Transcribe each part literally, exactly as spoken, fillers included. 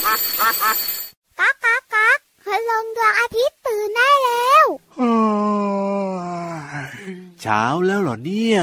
ก๊ากก๊ากก๊ากพลงดวงอาทิตย์ตื่นได้แล้วเช้าแล้วเหรอเนี่ย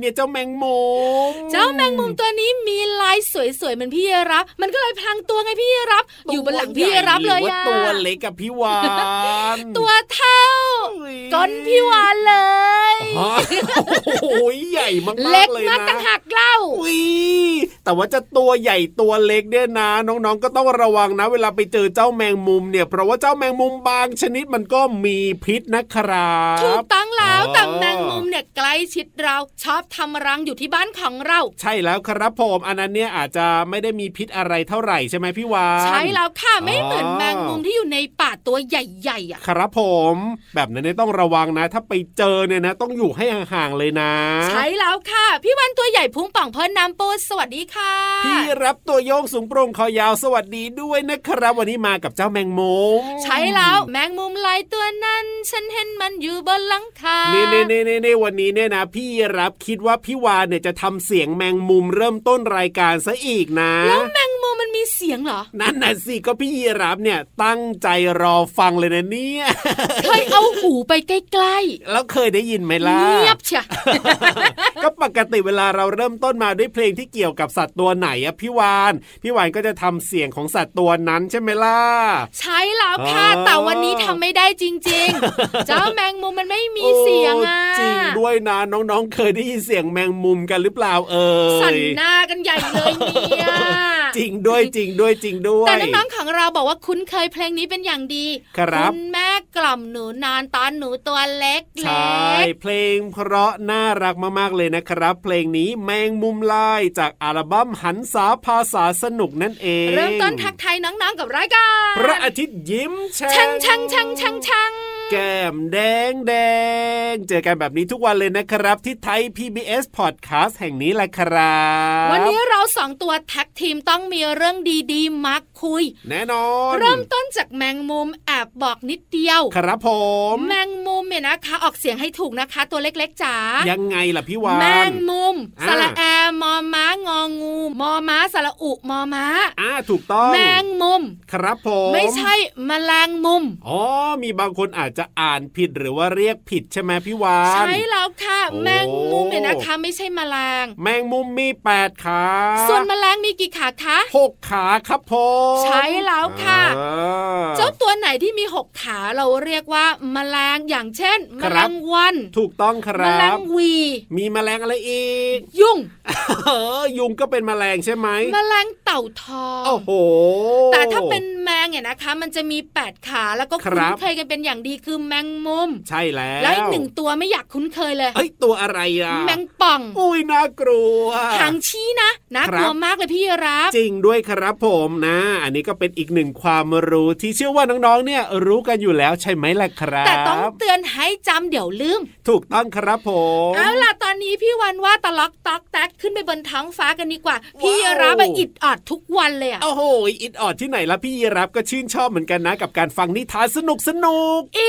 เนี่ยเจ้าแมงมุมเจ้าแมงมุมตัวนี้มีลายสวยๆมันพี่รับมันก็เลยพลางตัวไงพี่รับอยู่บนหลังพี่รับเลยอ่ะตัวเล็กกับพี่วานตัวเท่าก้นพี่วานเลยโอ้ยใหญ่มากเลยนะเล็กมากต่างหากเล่าแต่ว่าจะตัวใหญ่ตัวเล็กเนี่ยนะน้องๆก็ต้องระวังนะเวลาไปเจอเจ้าแมงมุมเนี่ยเพราะว่าเจ้าแมงมุมบางชนิดมันก็มีพิษนะครับถูกต้องแล้วแต่แมงมุมเนี่ยใกล้ชิดเราชอบทำรังอยู่ที่บ้านของเราใช่แล้วครับผมอันนั้นเนี่ยอาจจะไม่ได้มีพิษอะไรเท่าไหร่ใช่ไหมพี่วานใช่แล้วค่ะไม่เหมือนแมงมุมที่อยู่ในป่าตัวใหญ่ๆอ่ะครับผมแบบนั้นต้องระวังนะถ้าไปเจอเนี่ยนะต้องอยู่ให้ห่างๆเลยนะใช่แล้วค่ะพี่วานตัวใหญ่พุงป่องพอน้ำปูสวัสดีค่ะพี่รับตัวโยงสูงโปร่งคอยาวสวัสดีด้วยนะครับวันนี้มากับเจ้าแมงมุมใช่แล้วแมงมุมลายตัวนั้นฉันเห็นมันอยู่บนหลังคาเน่เน่เน่เน่เน่วันนี้เนี่ยนะพี่รับคิดว่าพี่วานเนี่ยจะทำเสียงแมงมุมเริ่มต้นรายการซะอีกนะแล้วแมงมุมมันมีเสียงเหรอนั่นน่ะสิก็พี่รับเนี่ยตั้งใจรอฟังเลยนะเนี่ยเคยเอาหูไปใกล้ๆแล้วเคยได้ยินไหมล่ะเงียบเชีย ก็ปกติเวลาเราเริ่มต้นมาด้วยเพลงที่เกี่ยวกับสัตว์ตัวไหนอะพี่วานพี่วานก็จะทำเสียงของสัตว์ตัวนั้นใช่ไหมล่ะใช่แล้วค่ะแต่วันนี้ทำไม่ได้จริงๆเจ้าแมงมุมมันไม่มีเสียงอะจริงด้วยนะน้องๆเคยได้ยินเสียงแมงมุมกันหรือเปล่าเอ่ยสั่นหน้ากันใหญ่เลยเนี่ยจริงด้วยจริงด้วยจริงด้วยแต่น้องๆของเราบอกว่าคุ้นเคยเพลงนี้เป็นอย่างดีคุณแม่กล่อมหนูนานตอนหนูตัวเล็กๆใช่เพลงเพราะน่ารักมากๆเลยนะครับเพลงนี้แมงมุมลายจากอัลบั้มหันษาภาษาสนุกนั่นเองเริ่มต้นทักทายน้องๆกับรายการพระอาทิตย์ยิ้มแฉ่งแฉ่งแฉ่งแฉ่ง แก้มแดงแดงเจอกันแบบนี้ทุกวันเลยนะครับที่ไทย พี บี เอส Podcast แห่งนี้แหละครับวันนี้เราสองตัวแท็กทีมต้องมีเรื่องดีๆมาคุยแน่นอนเริ่มต้นจากแมงมุมแอบบอกนิดเดียวครับผมแมงมุมเนี่ยนะคะออกเสียงให้ถูกนะคะตัวเล็กๆจ๋ายังไงล่ะพี่วานแมงมุมสระแอมอม้างองูมอม้าสระอุมอม้าอ่าถูกต้องแมงมุมครับผมไม่ใช่แมลงมุมอ๋อมีบางคนอาจจะอ่านผิดหรือว่าเรียกผิดใช่ไหมพี่วานใช่แล้วค่ะแมงมุมเนี่ยนะคะไม่ใช่แมลงแมงมุมมีแปดขาส่วนแมลงมีกี่ขาคะหกขาครับผมใช่แล้วค่ะเจ้าตัวไหนที่มีหกขาเราเรียกว่าแมลงอย่างเช่นแมลงวันถูกต้องครับแมลงวีมีแมลงอะไรอีกยุงเออยุงก็เป็นแมลงใช่ไหมแมลงเต่าทองโอ้โหแต่ถ้าเป็นแมงเนี่ยนะคะมันจะมีแปดขาแล้วก็คุ้นเคยกันเป็นอย่างดีคือแมงมุมใช่แล้วแล้วอีกหนึ่งตัวไม่อยากคุ้นเคยเลยเอ้ยตัวอะไรอ่ะแมงป่องอุ้ยน่ากลัวหางชี้นะน่ากลัวมากเลยพี่รับจริงด้วยครับผมนะอันนี้ก็เป็นอีกหนึ่งความรู้ที่เชื่อว่าน้องๆเนี่ยรู้กันอยู่แล้วใช่ไหมล่ะครับแต่ต้องเตือนให้จำเดี๋ยวลืมถูกต้องครับผมเอาล่ะตอนนี้พี่วันว่าตะล็อกต๊อกแต๊กขึ้นไปบนท้องฟ้ากันดีกว่าพี่รับไปอิดออดทุกวันเลยอ่ะโอ้โหอิดออดที่ไหนล่ะพี่รับก็ชื่นชอบเหมือนกันนะกับการฟังนิทานสนุกสนุกอิ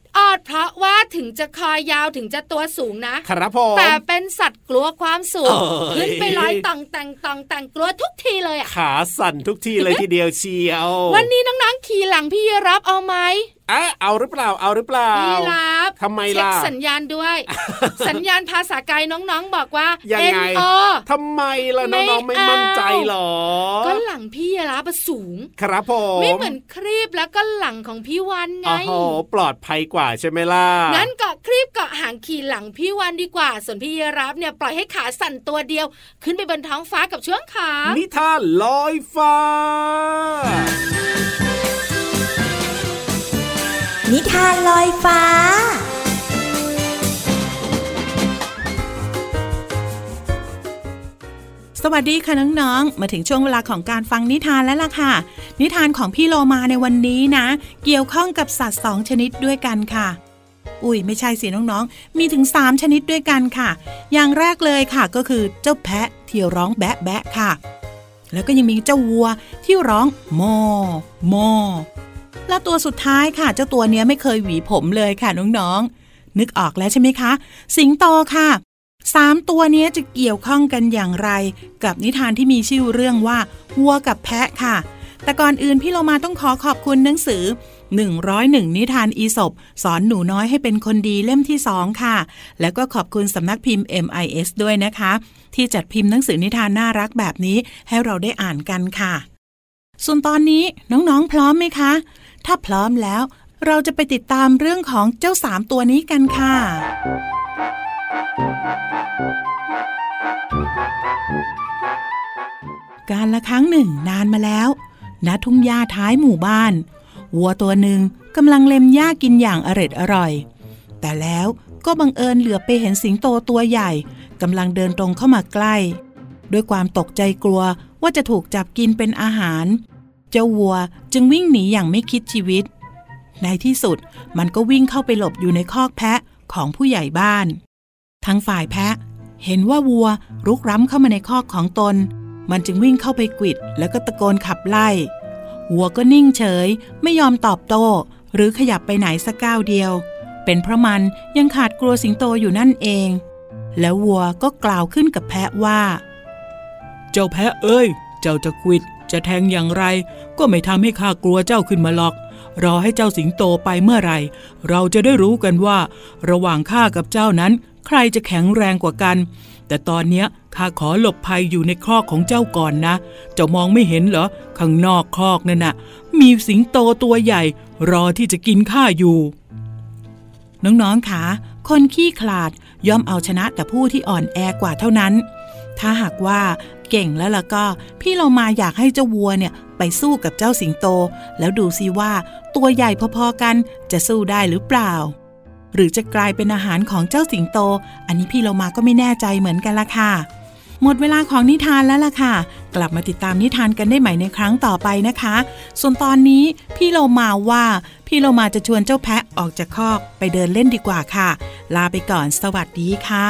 ออดเพราะว่าถึงจะคอยาวถึงจะตัวสูงนะครับผมแต่เป็นสัตว์กลัวความสูงขึ้นไปลอยต่องแต่งต่องแต่งกลัวทุกทีเลยอ่ะขาสั่นทุกทีเลยทีเดียวเชียววันนี้น้องๆขี่หลังพี่รับเอาไหมอ่ะเอาหรือเปล่าเอาหรือเปล่าพี่รับทำไมล่ะเช็คสัญญาณด้วย สัญญาณภาษากายน้องๆบอกว่ายังไงทำไมล่ะน้องๆไม่มั่นใจหรอก็หลังพี่รับสูงครับผมไม่เหมือนครีบแล้วก็หลังของพี่วันไงอ๋อปลอดภัยกว่าใช่ไหมล่ะงั้นเกาะครีบเกาะหางขี่หลังพี่วันดีกว่าส่วนพี่รับเนี่ยปล่อยให้ขาสั่นตัวเดียวขึ้นไปบนท้องฟ้ากับเชือกขานิทานลอยฟ้านิทานลอยฟ้าสวัสดีค่ะน้องๆมาถึงช่วงเวลาของการฟังนิทานแล้วล่ะค่ะนิทานของพี่โลมาในวันนี้นะเกี่ยวข้องกับสัตว์สองชนิดด้วยกันค่ะอุ๊ยไม่ใช่สิน้องๆมีถึงสามชนิดด้วยกันค่ะอย่างแรกเลยค่ะก็คือเจ้าแพะที่ร้องแบ๊ะแบ๊ะค่ะแล้วก็ยังมีเจ้าวัวที่ร้องมอมอและตัวสุดท้ายค่ะเจ้าตัวเนี้ยไม่เคยหวีผมเลยค่ะน้องๆนึกออกแล้วใช่ไหมคะสิงโตค่ะสามตัวเนี้ยจะเกี่ยวข้องกันอย่างไรกับนิทานที่มีชื่อเรื่องว่าวัวกับแพะค่ะแต่ก่อนอื่นพี่โลมาต้องขอขอบคุณหนังสือหนึ่งร้อยเอ็ดนิทานอีสปสอนหนูน้อยให้เป็นคนดีเล่มที่สองค่ะแล้วก็ขอบคุณสำนักพิมพ์ เอ็ม ไอ เอส ด้วยนะคะที่จัดพิมพ์หนังสือนิทานน่ารักแบบนี้ให้เราได้อ่านกันค่ะส่วนตอนนี้น้องๆพร้อมไหมคะถ้าพร้อมแล้วเราจะไปติดตามเรื่องของเจ้าสามตัวนี้กันค่ะการละครั้งหนึ่งนานมาแล้วณทุ่งหญ้าท้ายหมู่บ้านวัวตัวหนึ่งกำลังเล็มหญ้ากินอย่างอร็ดอร่อยแต่แล้วก็บังเอิญเหลือไปเห็นสิงโตตัวใหญ่กำลังเดินตรงเข้ามาใกล้ด้วยความตกใจกลัวว่าจะถูกจับกินเป็นอาหารเจ้าวัวจึงวิ่งหนีอย่างไม่คิดชีวิตในที่สุดมันก็วิ่งเข้าไปหลบอยู่ในคอกแพะของผู้ใหญ่บ้านทางฝ่ายแพะเห็นว่าวัวรุกล้ำเข้ามาในคอกของตนมันจึงวิ่งเข้าไปกวิดแล้วก็ตะโกนขับไล่วัวก็นิ่งเฉยไม่ยอมตอบโต้หรือขยับไปไหนสักก้าวเดียวเป็นเพราะมันยังขาดกลัวสิงโตอยู่นั่นเองแล้ววัวก็กล่าวขึ้นกับแพะว่าเจ้าแพะเอ้ยเจ้าจะกวิดจะแทงอย่างไรก็ไม่ทำให้ข้ากลัวเจ้าขึ้นมาหรอกรอให้เจ้าสิงโตไปเมื่อไหร่เราจะได้รู้กันว่าระหว่างข้ากับเจ้านั้นใครจะแข็งแรงกว่ากันแต่ตอนเนี้ยข้าขอหลบภัยอยู่ในคอกของเจ้าก่อนนะเจ้ามองไม่เห็นเหรอข้างนอกคอกนั่นน่ะมีสิงโตตัวใหญ่รอที่จะกินข้าอยู่น้องๆคะคนขี้ขลาดย่อมเอาชนะแต่ผู้ที่อ่อนแอกว่าเท่านั้นถ้าหากว่าเก่งแล้วล่ะก็พี่เรามาอยากให้เจ้าวัวเนี่ยไปสู้กับเจ้าสิงโตแล้วดูซิว่าตัวใหญ่พอๆกันจะสู้ได้หรือเปล่าหรือจะกลายเป็นอาหารของเจ้าสิงโตอันนี้พี่เรามาก็ไม่แน่ใจเหมือนกันล่ะค่ะ หมดเวลาของนิทานแล้วล่ะค่ะกลับมาติดตามนิทานกันได้ใหม่ในครั้งต่อไปนะคะส่วนตอนนี้พี่โลมาว่าพี่โลมาจะชวนเจ้าแพะออกจากคอกไปเดินเล่นดีกว่าค่ะลาไปก่อนสวัสดีค่ะ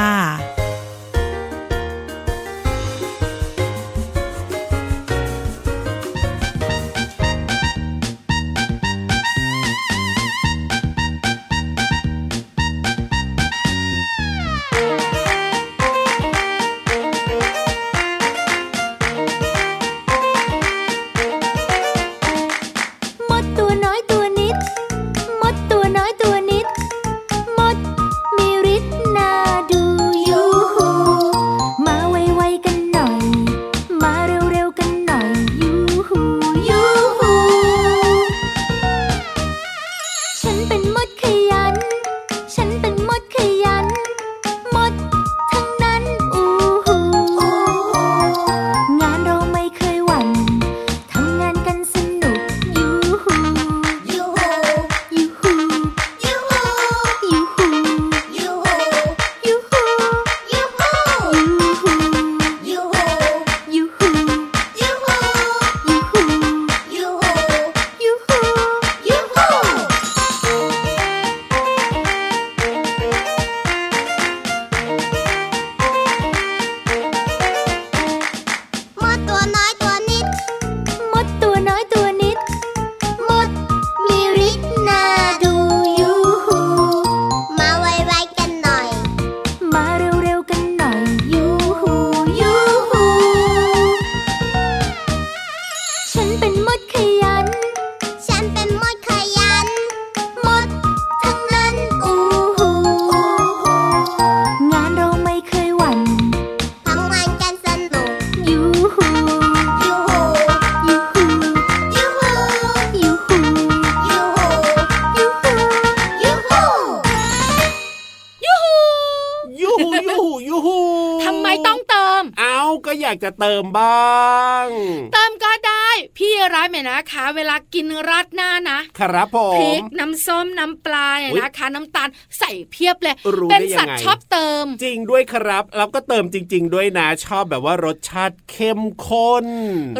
จะเติมบ้างเติมก็ได้พี่รับไหมนะคะเวลากินราดหน้านะครับผมพริกน้ำส้มน้ำปลาเนี่ยนะคะน้ำตาลใส่เพียบเลยเป็นสัตว์ชอบเติมจริงด้วยครับแล้วก็เติมจริงๆด้วยนะชอบแบบว่ารสชาติเข้มข้น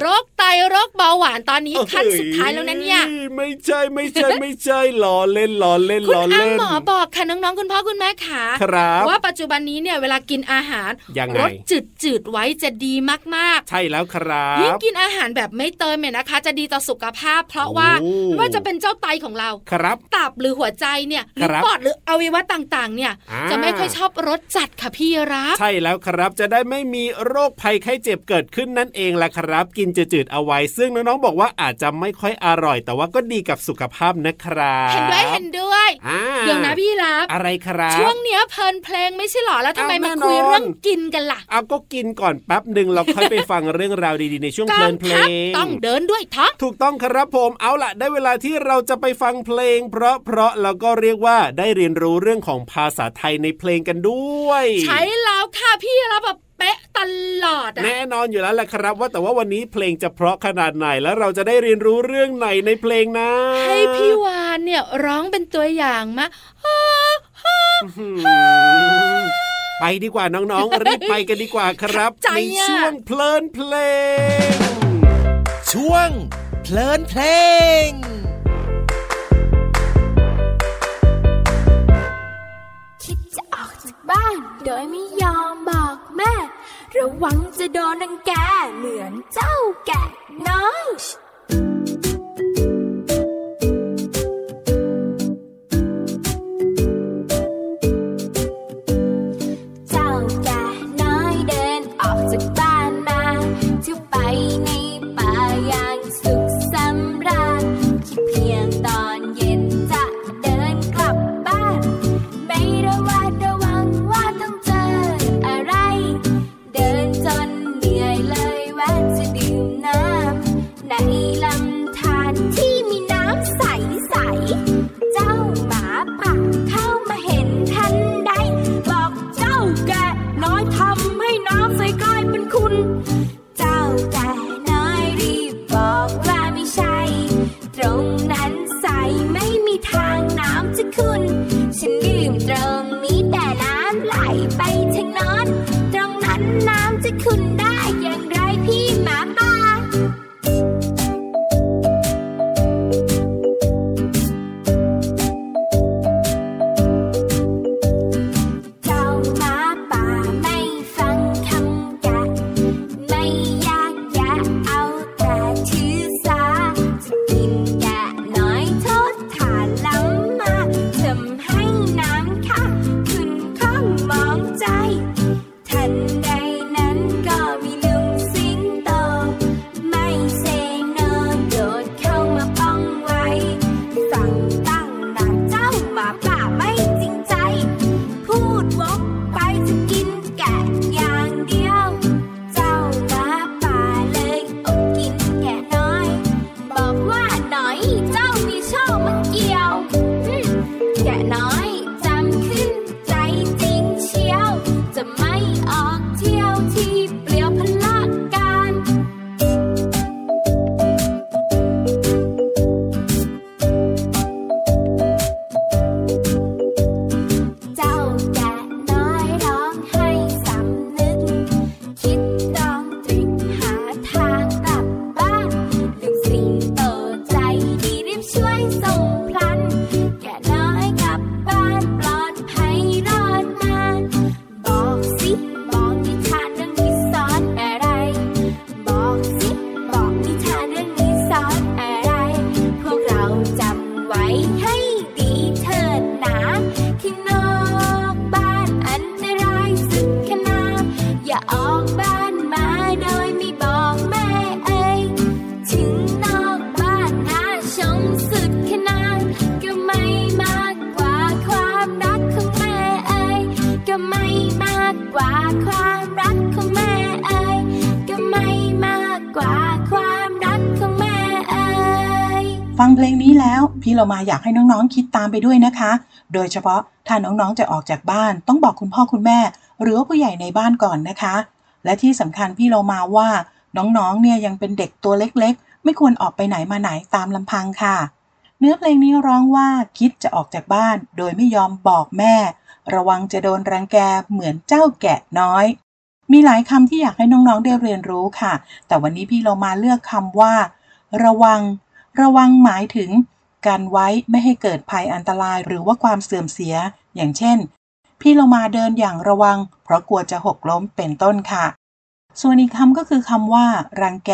โรคไตโรคเบาหวานตอนนี้ขั้นสุดท้ายแล้วนะเนี่ยไม่ใช่ไม่ใช่ไม่ใช่ล้อเล่นล้อเล่นล้อเล่นคุณหมอบอกค่ะน้องๆคุณพ่อคุณแม่ค่ะว่าปัจจุบันนี้เนี่ยเวลากินอาหารรสจืดๆไว้จะดีมากๆใช่แล้วครับยิ่งกินอาหารแบบไม่เติมเนี่ยนะคะจะดีต่อสุขภาพเพราะว่าไม่ว่าจะเป็นเจ้าไตของเราตับหรือหัวใจเนี่ยหรือปอดหรืออวัยวะต่างๆเนี่ยจะไม่ค่อยชอบรสจัดค่ะพี่รับใช่แล้วครับจะได้ไม่มีโรคภัยไข้เจ็บเกิดขึ้นนั่นเองล่ะครับกินจืดๆเอาไว้ซึ่งน้องๆบอกว่าอาจจะไม่ค่อยอร่อยแต่ว่าก็ดีกับสุขภาพนะครับเห็นด้วยเห็นด้วยเดี๋ยวนะพี่รับอะไรครับช่วงเนี้ยเพลินเพลงไม่ใช่หรอแล้วทำไมมาคุยเรื่องกินกันล่ะเอาก็กินก่อนแป๊บนึงเราค่อยไปฟังเรื่องราวดีๆในช่วงเพลินเพลงต้องเดินด้วยท้องถูกต้องครับผมเอาล่ะได้เวลาที่เราจะไปฟังเพลงเพราะๆแล้วก็เรียกว่าได้เรียนรู้เรื่องของภาษาไทยในเพลงกันด้วยใช่แล้วค่ะพี่รับแบบเป๊ะตลอดแน่นอนอยู่แล้วแหละครับว่าแต่ว่าวันนี้เพลงจะเพราะขนาดไหนแล้วเราจะได้เรียนรู้เรื่องไหนในเพลงนะให้พี่วานเนี่ยร้องเป็นตัวอย่างมาไปดีกว่าน้องๆรีบไปกันดีกว่าครับในช่วงเพลินเพลงช่วงเพลินเพลงคิดจะออกจากบ้านโดยไม่ยอมบอกแม่ระวังจะโดนรังแกเหมือนเจ้าแกะน้อยคุณ ากกว่าความรักของแม่เอ๋ยก็ไม่มากกว่าความรักของแม่เอ๋ยฟังเพลงนี้แล้วพี่โลมาอยากให้น้องๆคิดตามไปด้วยนะคะโดยเฉพาะถ้าน้องๆจะออกจากบ้านต้องบอกคุณพ่อคุณแม่หรือว่าผู้ใหญ่ในบ้านก่อนนะคะและที่สำคัญพี่โลมาว่าน้องๆเนี่ยยังเป็นเด็กตัวเล็กๆไม่ควรออกไปไหนมาไหนตามลำพังค่ะเนื้อเพลงนี้ร้องว่าคิดจะออกจากบ้านโดยไม่ยอมบอกแม่ระวังจะโดนรังแกเหมือนเจ้าแกะน้อยมีหลายคำที่อยากให้น้องๆได้เรียนรู้ค่ะแต่วันนี้พี่เรามาเลือกคำว่าระวังระวังหมายถึงกันไว้ไม่ให้เกิดภัยอันตรายหรือว่าความเสื่อมเสียอย่างเช่นพี่เรามาเดินอย่างระวังเพราะกลัวจะหกล้มเป็นต้นค่ะส่วนอีกคำก็คือคำว่ารังแก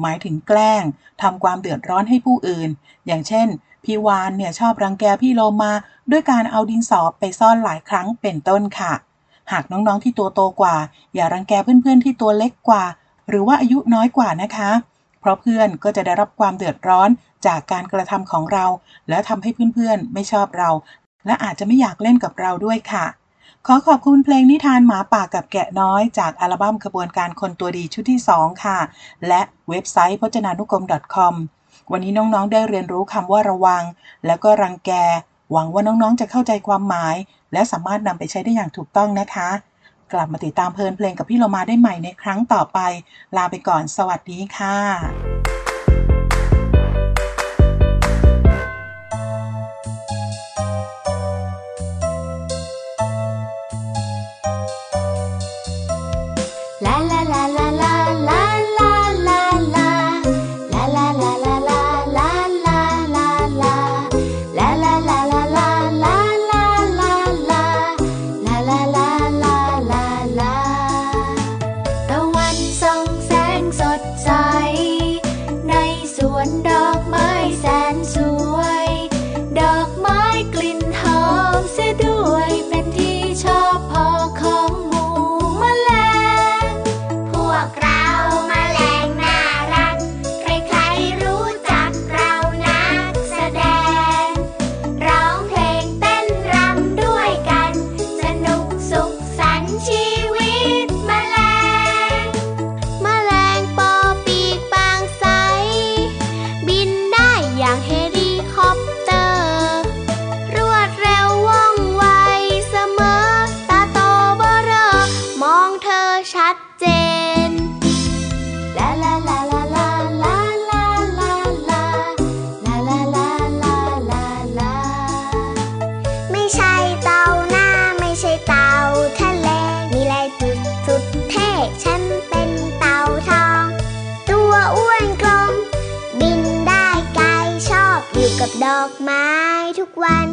หมายถึงแกล้งทำความเดือดร้อนให้ผู้อื่นอย่างเช่นพี่วานเนี่ยชอบรังแกพี่โลมาด้วยการเอาดินสอไปซ่อนหลายครั้งเป็นต้นค่ะหากน้องๆที่ตัวโตกว่าอย่ารังแกเพื่อนๆที่ตัวเล็กกว่าหรือว่าอายุน้อยกว่านะคะเพราะเพื่อนก็จะได้รับความเดือดร้อนจากการกระทำของเราและทำให้เพื่อนๆไม่ชอบเราและอาจจะไม่อยากเล่นกับเราด้วยค่ะขอขอบคุณเพลงนิทานหมาป่ากับแกะน้อยจากอัลบั้มขบวนการคนตัวดีชุดที่สองค่ะและเว็บไซต์พจนานุกรม .com วันนี้น้องๆได้เรียนรู้คำว่าระวังแล้วก็รังแกหวังว่าน้องๆจะเข้าใจความหมายและสามารถนำไปใช้ได้อย่างถูกต้องนะคะกลับมาติดตามเพลินเพลงกับพี่โลมาได้ใหม่ในครั้งต่อไปลาไปก่อนสวัสดีค่ะดอกไม้ทุกวัน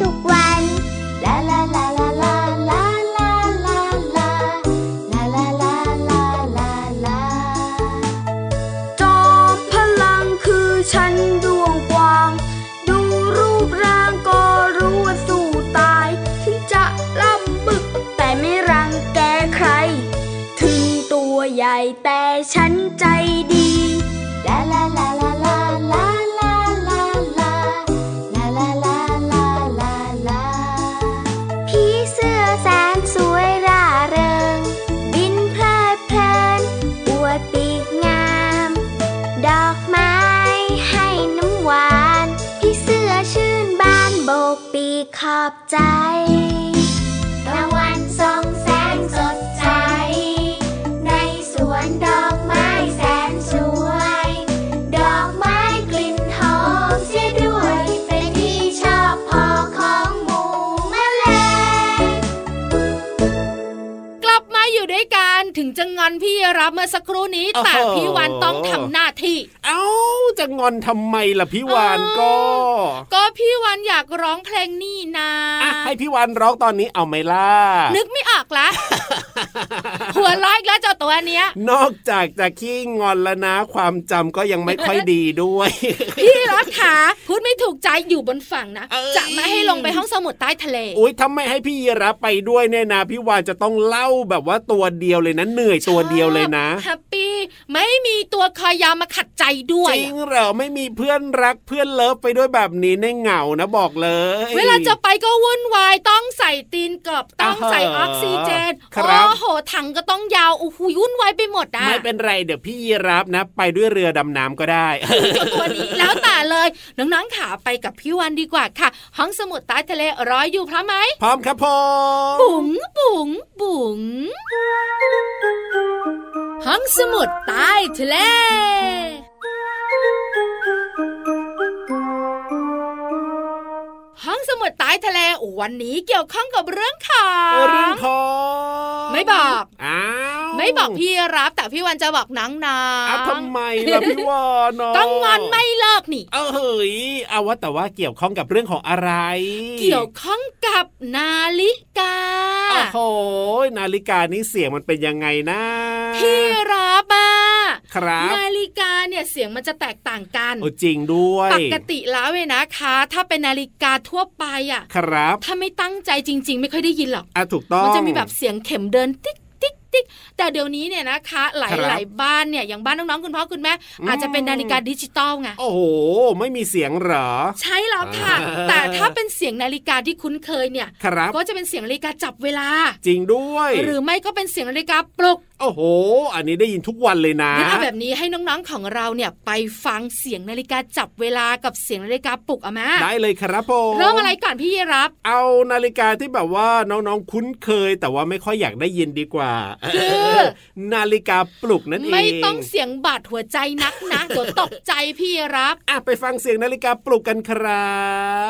ทุกวันลาลาลาลาลาลาลาลาลาลาลาลาลาลาจอมพลังคือฉันดวงกว้างดูรูปร่างก็รู้ว่าสู้ตายถึงจะลำบึกแต่ไม่รังแกใครถึงตัวใหญ่แต่ฉันใจดีลาลาลาลาลาลาขอบใจตะวันส่องแสงสดใสในสวนดอกไม้แสนสวยดอกไม้กลิ่นหอมเสียด้วยเป็นที่ชอบพอของหมู่แมลงกลับมาอยู่ด้วยกันถึงจะงอนพี่รับเมื่อสักครู่นี้แต่พี่วันต้องทำหน้าที่เอ้าจะงอนทำไมล่ะพี่วานก็ก็พี่วานอยากร้องเพลงนี่นะอ่ะให้พี่วานร้องตอนนี้เอาไหมล่ะนึกไม่ออกละ หัวเราะ แล้วเจ้าตัวเนี้ยนอกจากจะขี้งอนแล้วนะความจำก็ยังไม่ค่อยดีด้วยพี่รับขาพูดไม่ถูกใจอยู่บนฝั่งนะจะไม่ให้ลงไปห้องสมุดใต้ทะเลอุ้ยทำไมให้พี่รับไปด้วยเนี่ยนะพี่วานจะต้องเล่าแบบว่าตัวเดียวเลยนะเหนื่อยตัวเดียวเลยนะแฮปปี้ไม่มีตัวคอยยาวมาขัดใจด้วยจริงเหรอไม่มีเพื่อนรักเพื่อนเลิฟไปด้วยแบบนี้ในเหงานะบอกเลยเวลาจะไปก็วุ่นวายต้องใส่ตีนกรอบต้องใส่ออกซิเจนโอ้โหถังก็ต้องยาวโอ้โหวุ่นวายไปหมดอ่ะไม่เป็นไรเดี๋ยวพี่รับนะไปด้วยเรือดำน้ำก็ได้ ตัวนี้แล้วแต่เลยน้องๆขาไปกับพี่วันดีกว่าค่ะห้องสมุดใต้ทะเลรออยู่พร้อมไหมพร้อมครับผมบุ๋งบุ๋งบุ๋งห้องสมุดใต้ทะเลห้องสมุดใต้ทะเลวันนี้เกี่ยวข้องกับเรื่องค่ะเรื่องของไม่บอกอ้าวไม่บอกพี่รับแต่พี่วันจะบอกน้องๆอ้าวทำไมล่ะพี่วานเนาะต้องงอนไม่เลิกนี่เออเฮ้ยเอาว่าแต่ว่าเกี่ยวข้องกับเรื่องของอะไรเกี่ยวข้องกับนาฬิกาโอ้โหนาฬิกานี่เสียงมันเป็นยังไงนะพี่รับอ่ะนาฬิกาเนี่ยเสียงมันจะแตกต่างกันโอ้จริงด้วยปกติแล้วเว้ยนะคะถ้าเป็นนาฬิกาทั่วไปอ่ะครับถ้าไม่ตั้งใจจริงๆไม่ค่อยได้ยินหรอกอ่ะถูกต้องมันจะมีแบบเสียงเข็มเดินติ๊กติ๊กติ๊กแต่เดี๋ยวนี้เนี่ยนะคะหลายๆบ้านเนี่ยอย่างบ้านน้องๆคุณพ่อคุณแม่อาจจะเป็นนาฬิกาดิจิตอลไงโอ้โหไม่มีเสียงหรอใช่แล้วค่ะแต่ถ้าเป็นเสียงนาฬิกาที่คุ้นเคยเนี่ยก็จะเป็นเสียงนาฬิกาจับเวลาจริงด้วยหรือไม่ก็เป็นเสียงนาฬิกาปลุกโอ้โหอันนี้ได้ยินทุกวันเลยนะงั้นเอาแบบนี้ให้น้องๆของเราเนี่ยไปฟังเสียงนาฬิกาจับเวลากับเสียงนาฬิกาปลุกอ่ะมาได้เลยครับผมเริ่มอะไรก่อนพี่รับเอานาฬิกาที่แบบว่าน้องๆคุ้นเคยแต่ว่าไม่ค่อยอยากได้ยินดีกว่าคือ นาฬิกาปลุกนั่นเองไม่ต้องเสียงบาดหัวใจนักนะเดี๋ยวตกใจพี่รับอ่ะไปฟังเสียงนาฬิกาปลุกกันครั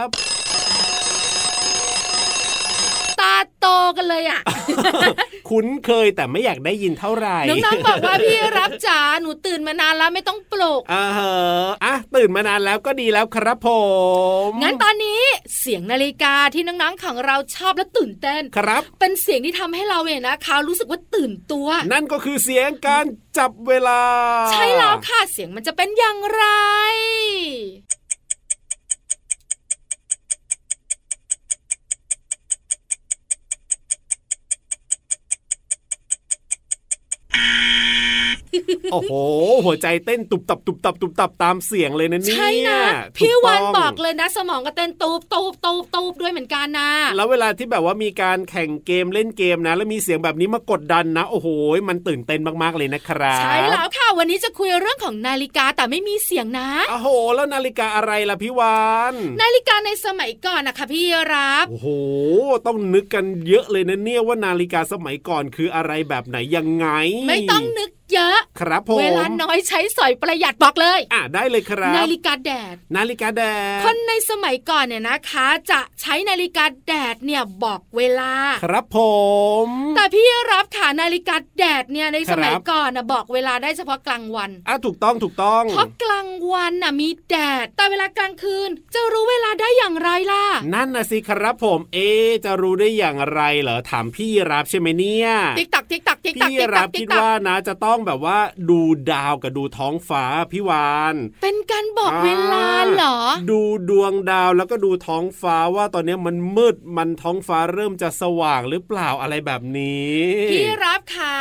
บตาโตกันเลยอ่ะ คุ้นเคยแต่ไม่อยากได้ยินเท่าไหร่น้องๆบอกว่าพี่รับจ๋าหนูตื่นมานานแล้วไม่ต้องปลุกอ่าฮะอ่ะตื่นมานานแล้วก็ดีแล้วครับผมงั้นตอนนี้เสียงนาฬิกาที่น้องๆของเราชอบและตื่นเต้นครับเป็นเสียงที่ทำให้เราเนี่ยนะคะรู้สึกว่าตื่นตัวนั่นก็คือเสียงการจับเวลาใช่แล้วค่ะเสียงมันจะเป็นอย่างไรโอ้โหหัวใจเต้นตุบตับตุบตับตุบตับตามเสียงเลยนะนี่ใช่นะพี่วันบอกเลยนะสมองก็เต้นตูบตูบตูบตูบด้วยเหมือนกันนะแล้วเวลาที่แบบว่ามีการแข่งเกมเล่นเกมนะแล้วมีเสียงแบบนี้มากดดันนะโอ้โหมันตื่นเต้นมากๆเลยนะครับใช่แล้วค่ะวันนี้จะคุยเรื่องของนาฬิกาแต่ไม่มีเสียงนะโอ้โหแล้วนาฬิกาอะไรล่ะพี่วันนาฬิกาในสมัยก่อนนะคะพี่รับโอ้โหต้องนึกกันเยอะเลยนะเนี่ยว่านาฬิกาสมัยก่อนคืออะไรแบบไหนยังไงไม่ต้องนึกเยอะครับผมเวลาน้อยใช้สอยประหยัดบอกเลยอ่ะได้เลยครับนาฬิกาแดดนาฬิกาแดดคนในสมัยก่อนเนี่ยนะคะจะใช้นาฬิกาแดดเนี่ยบอกเวลาครับผมแต่พี่รับค่ะนาฬิกาแดดเนี่ยในสมัยก่อนน่ะบอกเวลาได้เฉพาะกลางวันอ่ะถูกต้องถูกต้องเพราะกลางวันน่ะมีแดดแต่เวลากลางคืนจะรู้เวลาได้อย่างไรล่ะนั่นน่ะสิครับผมเอ๊ะจะรู้ได้อย่างไรเหรอถามพี่รับใช่มั้ยเนี่ยติ๊กตักติ๊กตักติ๊กตักพี่รับคิดว่านะจะต้องแบบว่าดูดาวกับดูท้องฟ้าพี่วานเป็นการบอกเวลาเหรอดูดวงดาวแล้วก็ดูท้องฟ้าว่าตอนนี้มันมืดมันท้องฟ้าเริ่มจะสว่างหรือเปล่าอะไรแบบนี้พี่รับค่ะ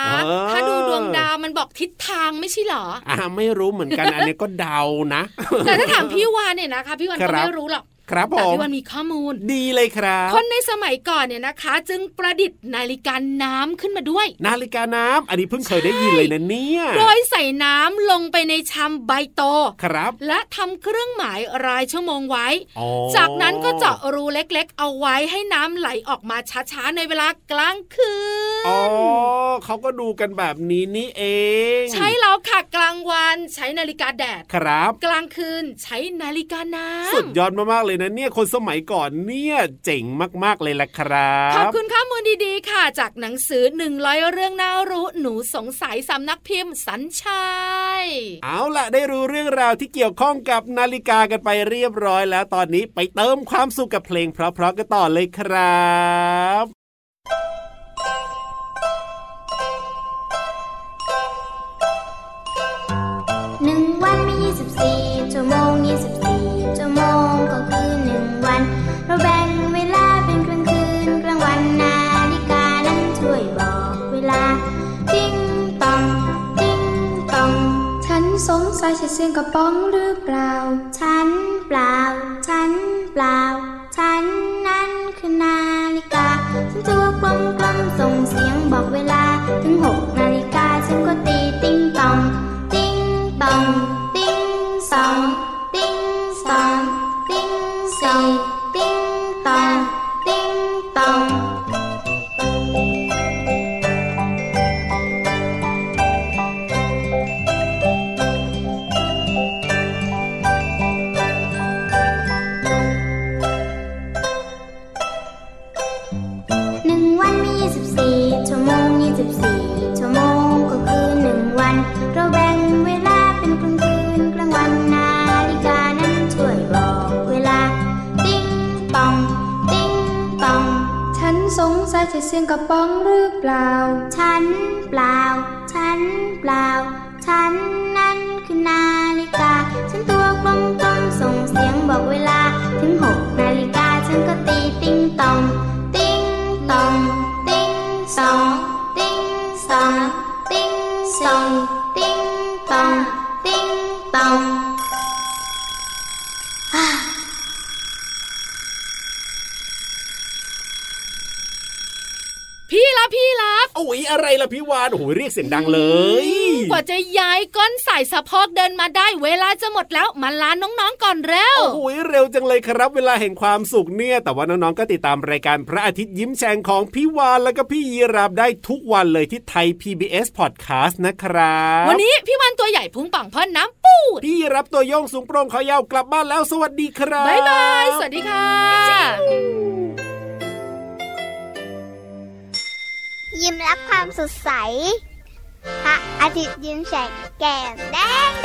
ถ้าดูดวงดาวมันบอกทิศทางไม่ใช่เหรออ่าไม่รู้เหมือนกัน อันนี้ก็เดานะ แต่ถ้าถามพี่วานเนี่ยนะคะพี่วานก็ไม่รู้หรอกครับผมแต่พี่วันมีข้อมูลดีเลยครับคนในสมัยก่อนเนี่ยนะคะจึงประดิษฐ์นาฬิกาน้ำขึ้นมาด้วยนาฬิกาน้ำอันนี้เพิ่งเคยได้ยินเลยนะเนี่ยโดยใส่น้ำลงไปในชามใบโตครับและทำเครื่องหมายรายชั่วโมงไว้จากนั้นก็เจาะรูเล็กๆเอาไว้ให้น้ำไหลออกมาช้าๆในเวลากลางคืนอ๋อเขาก็ดูกันแบบนี้นี่เองใช่แล้วค่ะกลางวันใช้นาฬิกาแดดครับกลางคืนใช้นาฬิกาน้ำสุดยอดมากๆเลยนะเนี่ยคนสมัยก่อนเนี่ยเจ๋งมากๆเลยล่ะครับขอบคุณข้อมูลดีๆค่ะจากหนังสือหนึ่งร้อยเรื่องน่ารู้หนูสงสัยสำนักพิมพ์สัญชัยเอาล่ะได้รู้เรื่องราวที่เกี่ยวข้องกับนาฬิกากันไปเรียบร้อยแล้วตอนนี้ไปเติมความสุขกับเพลงเพราะๆกันต่อเลยครับ ติ้งต่องติ้งต่องฉันสงสัยใช่เสียงกระป๋องหรือเปล่าฉันเปล่าฉันเปล่าฉันนั้นคือนาฬิกาฉันตัวกลมกลมส่งเสียงบอกเวลาถึงหกนาฬิกาฉันก็ตีติ้งต่องติ้งต่องติ้งสองติ้งสองติ้งสี่ติ้งต่องติ้งต่องเราแบ่งเวลาเป็นกลางคืนกลางวันนาฬิกานั้นช่วยบอกเวลาติ๊งตองติ๊งตองฉันสงสัยใช่เสียงกระป๋องหรือเปล่าฉันเปล่าฉันเปล่าฉันนั้นคือนาฬิกาฉันตัวกลมกลมส่งเสียงบอกเวลาถึงหกนาฬิกาฉันก็ตีติ๊งตองติ๊งตองติ๊งสองติ๊งสองติ๊งสองติ๊งตองติ๊งตองพี่รับพี่รับโอ้ยอะไรล่ะพี่วานโอ้ยเรียกเสียงดังเลยกว่าจะย้ายก้นสายสะโพกเดินมาได้เวลาจะหมดแล้วมาลาน้องๆก่อนเร็วโอ้ยเร็วจังเลยครับเวลาแห่งความสุขเนี่ยแต่ว่าน้องๆก็ติดตามรายการพระอาทิตย์ยิ้มแฉ่งของพี่วานแล้วก็พี่ยีราฟได้ทุกวันเลยที่ไทย พี บี เอส Podcast นะครับวันนี้พี่วานตัวใหญ่พุงป่องพ่นน้ำปูดพี่ยีราฟตัวโยงสูงโปร่งขอยาวกลับบ้านแล้วสวัสดีครับบ๊ายบายสวัสดีค่ะยิ้มรับความสดใสพระอาทิตย์ยิ้มแฉกแก้มแดง